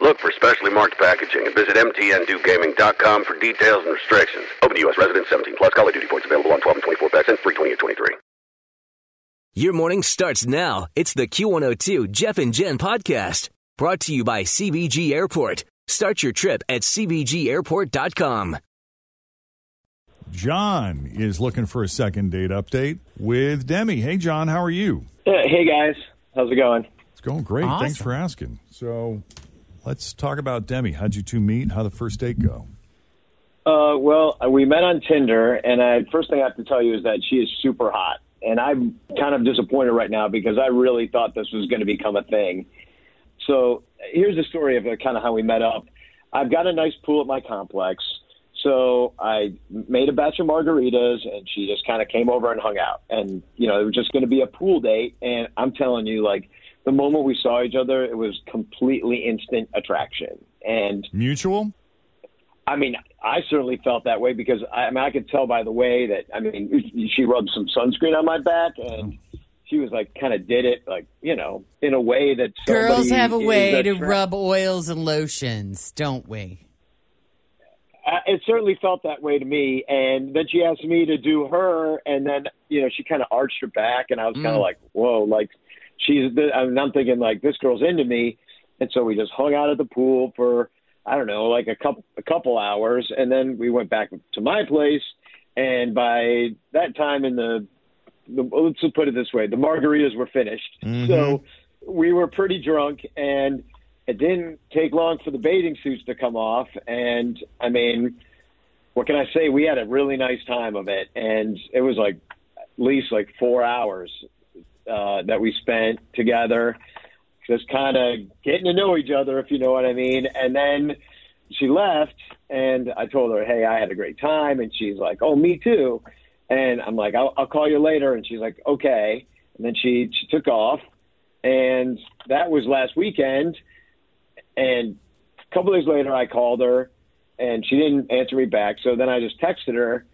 Look for specially marked packaging and visit mtndewgaming.com for details and restrictions. Open to U.S. residents 17 plus. Call of Duty points available on 12 and 24 packs and free 20 and 23. Your morning starts now. It's the Q102 Jeff and Jen podcast brought to you by CBG Airport. Start your trip at cbgairport.com. John is looking for a second date update with Demi. Hey, John, how are you? Hey, guys. How's it going? It's going great. Awesome. Thanks for asking. So let's talk about Demi. How'd you two meet? How'd the first date go? Well, we met on Tinder, and first thing I have to tell you is that she is super hot. And I'm kind of disappointed right now because I really thought this was going to become a thing. So here's the story of kind of how we met up. I've got a nice pool at my complex, so I made a batch of margaritas, and she just kind of came over and hung out. And, you know, it was just going to be a pool date, and I'm telling you, like, the moment we saw each other, it was completely instant attraction. And mutual? I mean, I certainly felt that way because, I could tell by the way that, she rubbed some sunscreen on my back, and she was, like, kind of did it, like, you know, in a way that girls have a way to rub oils and lotions, don't we? It certainly felt that way to me. And then she asked me to do her, and then, you know, she kind of arched her back, and I was kind of like, whoa, like, I'm thinking, like, this girl's into me. And so we just hung out at the pool for, I don't know, like a couple hours. And then we went back to my place. And by that time in let's put it this way, the margaritas were finished. Mm-hmm. So we were pretty drunk, and it didn't take long for the bathing suits to come off. And, I mean, what can I say? We had a really nice time of it. And it was, like, at least, like, 4 hours that we spent together just kind of getting to know each other, if you know what I mean. And then she left, and I told her, hey, I had a great time. And she's like, oh, me too. And I'm like, I'll call you later. And she's like, okay. And then she took off, and that was last weekend. And a couple days later, I called her, and she didn't answer me back. So then I just texted her,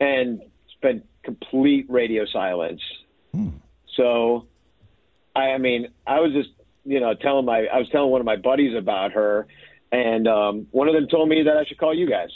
and it's been complete radio silence. So, I was just, you know, I was telling one of my buddies about her, and one of them told me that I should call you guys.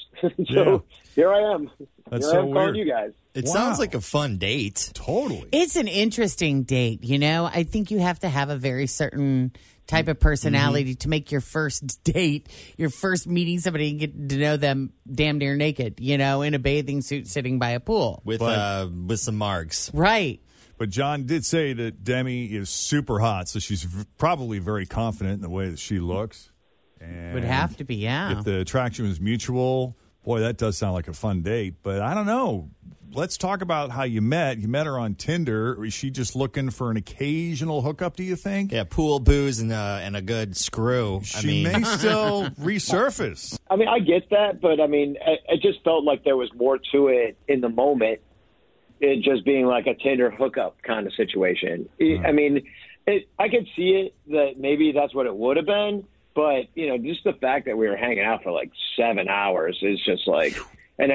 Here I am. That's here so I am weird. Calling you guys. It sounds like a fun date. Totally. It's an interesting date, you know. I think you have to have a very certain type of personality to make your first date, your first meeting somebody and get to know them damn near naked, you know, in a bathing suit sitting by a pool. With some marks. Right. But John did say that Demi is super hot, so she's probably very confident in the way that she looks. And would have to be, yeah. If the attraction was mutual, boy, that does sound like a fun date. But I don't know. Let's talk about how you met. You met her on Tinder. Was she just looking for an occasional hookup, do you think? Yeah, pool, booze, and a good screw. She may still resurface. I mean, I get that, but, it just felt like there was more to it in the moment. It just being like a Tinder hookup kind of situation. I could see it that maybe that's what it would have been, but, you know, just the fact that we were hanging out for like 7 hours is just like, and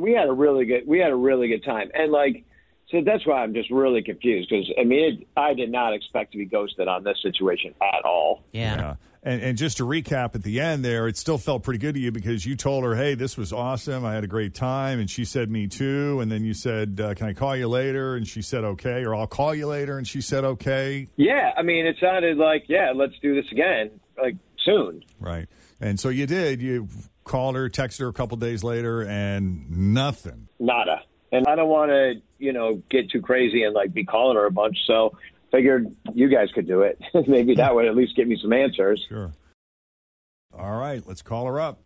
we had a really good time. And like, So that's why I'm just really confused because, I mean, I did not expect to be ghosted on this situation at all. Yeah. And just to recap at the end there, it still felt pretty good to you because you told her, hey, this was awesome. I had a great time. And she said, me too. And then you said, can I call you later? And she said, okay. Or I'll call you later. And she said, okay. Yeah. I mean, it sounded like, yeah, let's do this again, like soon. Right. And so you did. You called her, texted her a couple days later, and nothing. Nada. And I don't want to, you know, get too crazy and, like, be calling her a bunch. So figured you guys could do it. Maybe that would at least get me some answers. Sure. All right. Let's call her up.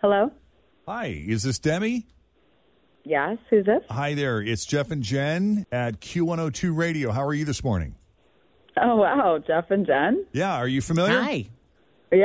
Hello? Hi. Is this Demi? Yes. Who's this? Hi there. It's Jeff and Jen at Q102 Radio. How are you this morning? Oh, wow. Jeff and Jen? Yeah. Are you familiar? Hi. Yeah.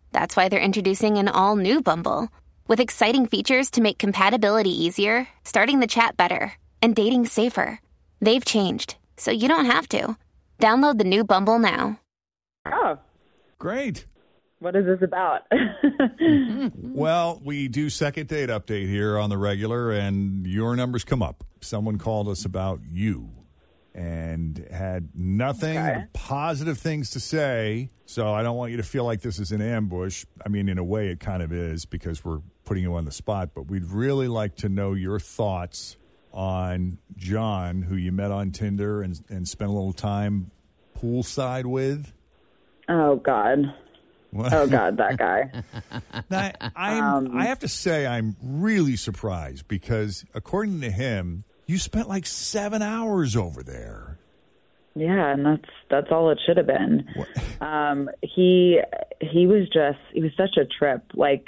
that's why they're introducing an all-new Bumble, with exciting features to make compatibility easier, starting the chat better, and dating safer. They've changed, so you don't have to. Download the new Bumble now. Oh. Great. What is this about? Well, we do second date update here on the regular, and your numbers come up. Someone called us about you. And had nothing positive things to say, so I don't want you to feel like this is an ambush. I mean, in a way, it kind of is because we're putting you on the spot, but we'd really like to know your thoughts on John, who you met on Tinder and spent a little time poolside with. Oh, God. What? Oh, God, that guy. Now, I have to say I'm really surprised because, according to him, you spent like 7 hours over there. Yeah, and that's all it should have been. He was just, it was such a trip. Like,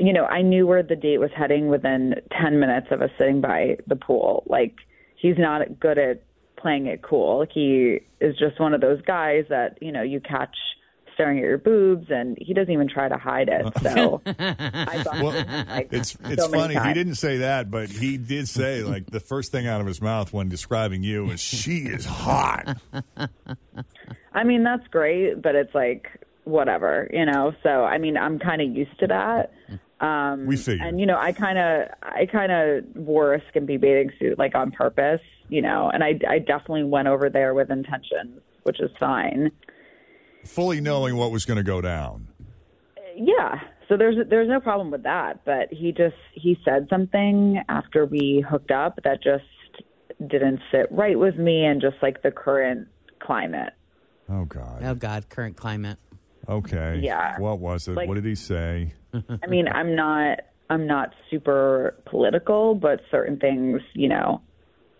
you know, I knew where the date was heading within 10 minutes of us sitting by the pool. Like, he's not good at playing it cool. He is just one of those guys that, you know, you catch staring at your boobs, and he doesn't even try to hide it. So I thought, well, like, it's so funny. He didn't say that, but he did say, like, the first thing out of his mouth when describing you is, she is hot. I mean, that's great, but it's like, whatever, you know? So, I mean, I'm kind of used to that. We figured. And, you know, I kind of wore a skimpy bathing suit, like, on purpose, you know, and I definitely went over there with intentions, which is fine. Fully knowing what was going to go down. Yeah. So there's no problem with that. But he said something after we hooked up that just didn't sit right with me and just like the current climate. Oh, God. Oh, God. Current climate. Okay. Yeah. What was it? Like, what did he say? I mean, I'm not super political, but certain things, you know,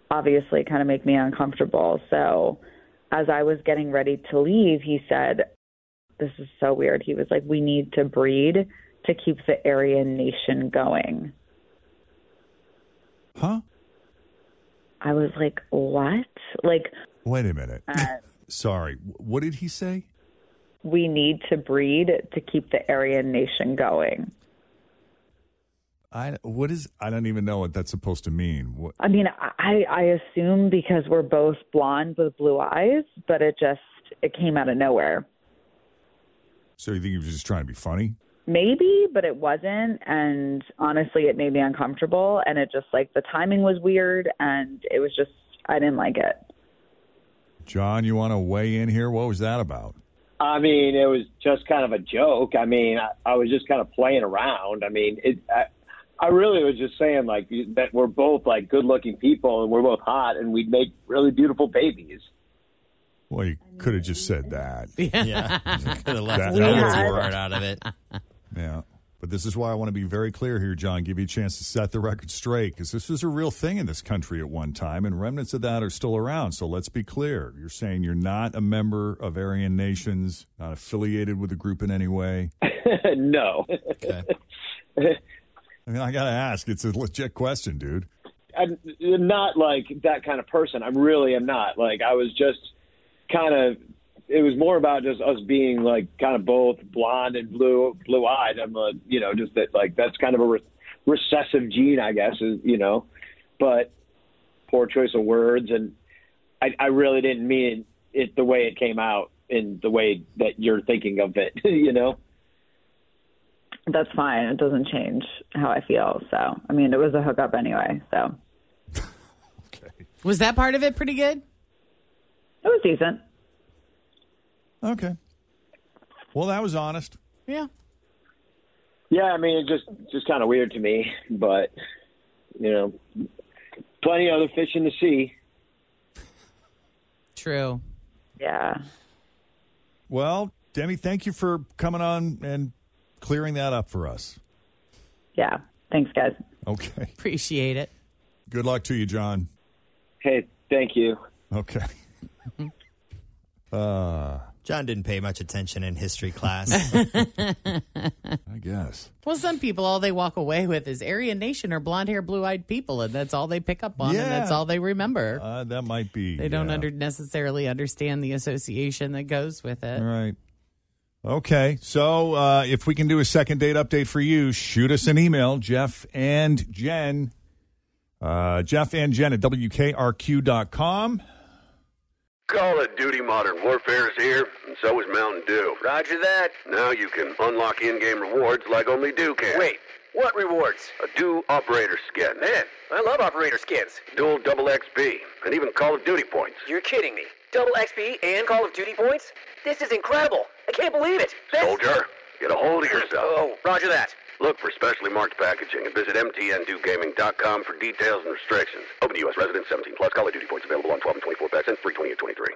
obviously kind of make me uncomfortable. So... as I was getting ready to leave, he said, this is so weird. He was like, we need to breed to keep the Aryan Nation going. Huh? I was like, what? Like, wait a minute. Sorry. What did he say? We need to breed to keep the Aryan Nation going. I don't even know what that's supposed to mean. What? I mean, I assume because we're both blonde with blue eyes, but it came out of nowhere. So you think he was just trying to be funny? Maybe, but it wasn't. And honestly, it made me uncomfortable. And it just like the timing was weird. And it was just, I didn't like it. John, you want to weigh in here? What was that about? I mean, it was just kind of a joke. I mean, I was just kind of playing around. I mean, I really was just saying, like, that we're both, like, good-looking people, and we're both hot, and we'd make really beautiful babies. Well, you could have just said that. Yeah. You could have left the word out of it. Yeah. But This is why I want to be very clear here, John, give you a chance to set the record straight, because this was a real thing in this country at one time, and remnants of that are still around. So let's be clear. You're saying you're not a member of Aryan Nations, not affiliated with the group in any way? No. Okay. I mean, I got to ask. It's a legit question, dude. I'm not like that kind of person. I'm not. Like, I was just kind of, it was more about just us being like kind of both blonde and blue eyed. I'm like, you know, just that, like, that's kind of a recessive gene, I guess, is, you know, but poor choice of words. And I really didn't mean it the way it came out in the way that you're thinking of it, you know? That's fine. It doesn't change how I feel. So, I mean, it was a hookup anyway, so. Okay. Was that part of it pretty good? It was decent. Okay. Well, that was honest. Yeah. Yeah, I mean, it just kind of weird to me, but, you know, plenty of other fish in the sea. True. Yeah. Well, Demi, thank you for coming on and clearing that up for us. Yeah. Thanks, guys. Okay. Appreciate it. Good luck to you, John. Hey, thank you. Okay. John didn't pay much attention in history class. I guess. Well, some people, all they walk away with is Aryan Nation or blonde-haired, blue-eyed people, and that's all they pick up on, yeah. And that's all they remember. That might be. They don't necessarily understand the association that goes with it. Right. Okay, so if we can do a second date update for you, shoot us an email, Jeff and Jen at WKRQ.com. Call of Duty Modern Warfare is here, and so is Mountain Dew. Roger that. Now you can unlock in-game rewards like only Dew can. Wait, what rewards? A Dew operator skin. Man, I love operator skins. Dual double XP, and even Call of Duty points. You're kidding me. Double XP and Call of Duty points? This is incredible. I can't believe it. That's... Soldier, get a hold of yourself. Oh, roger that. Look for specially marked packaging and visit mtndewgaming.com for details and restrictions. Open to U.S. residents 17+. Call of Duty points available on 12 and 24 packs and free 20 and 23.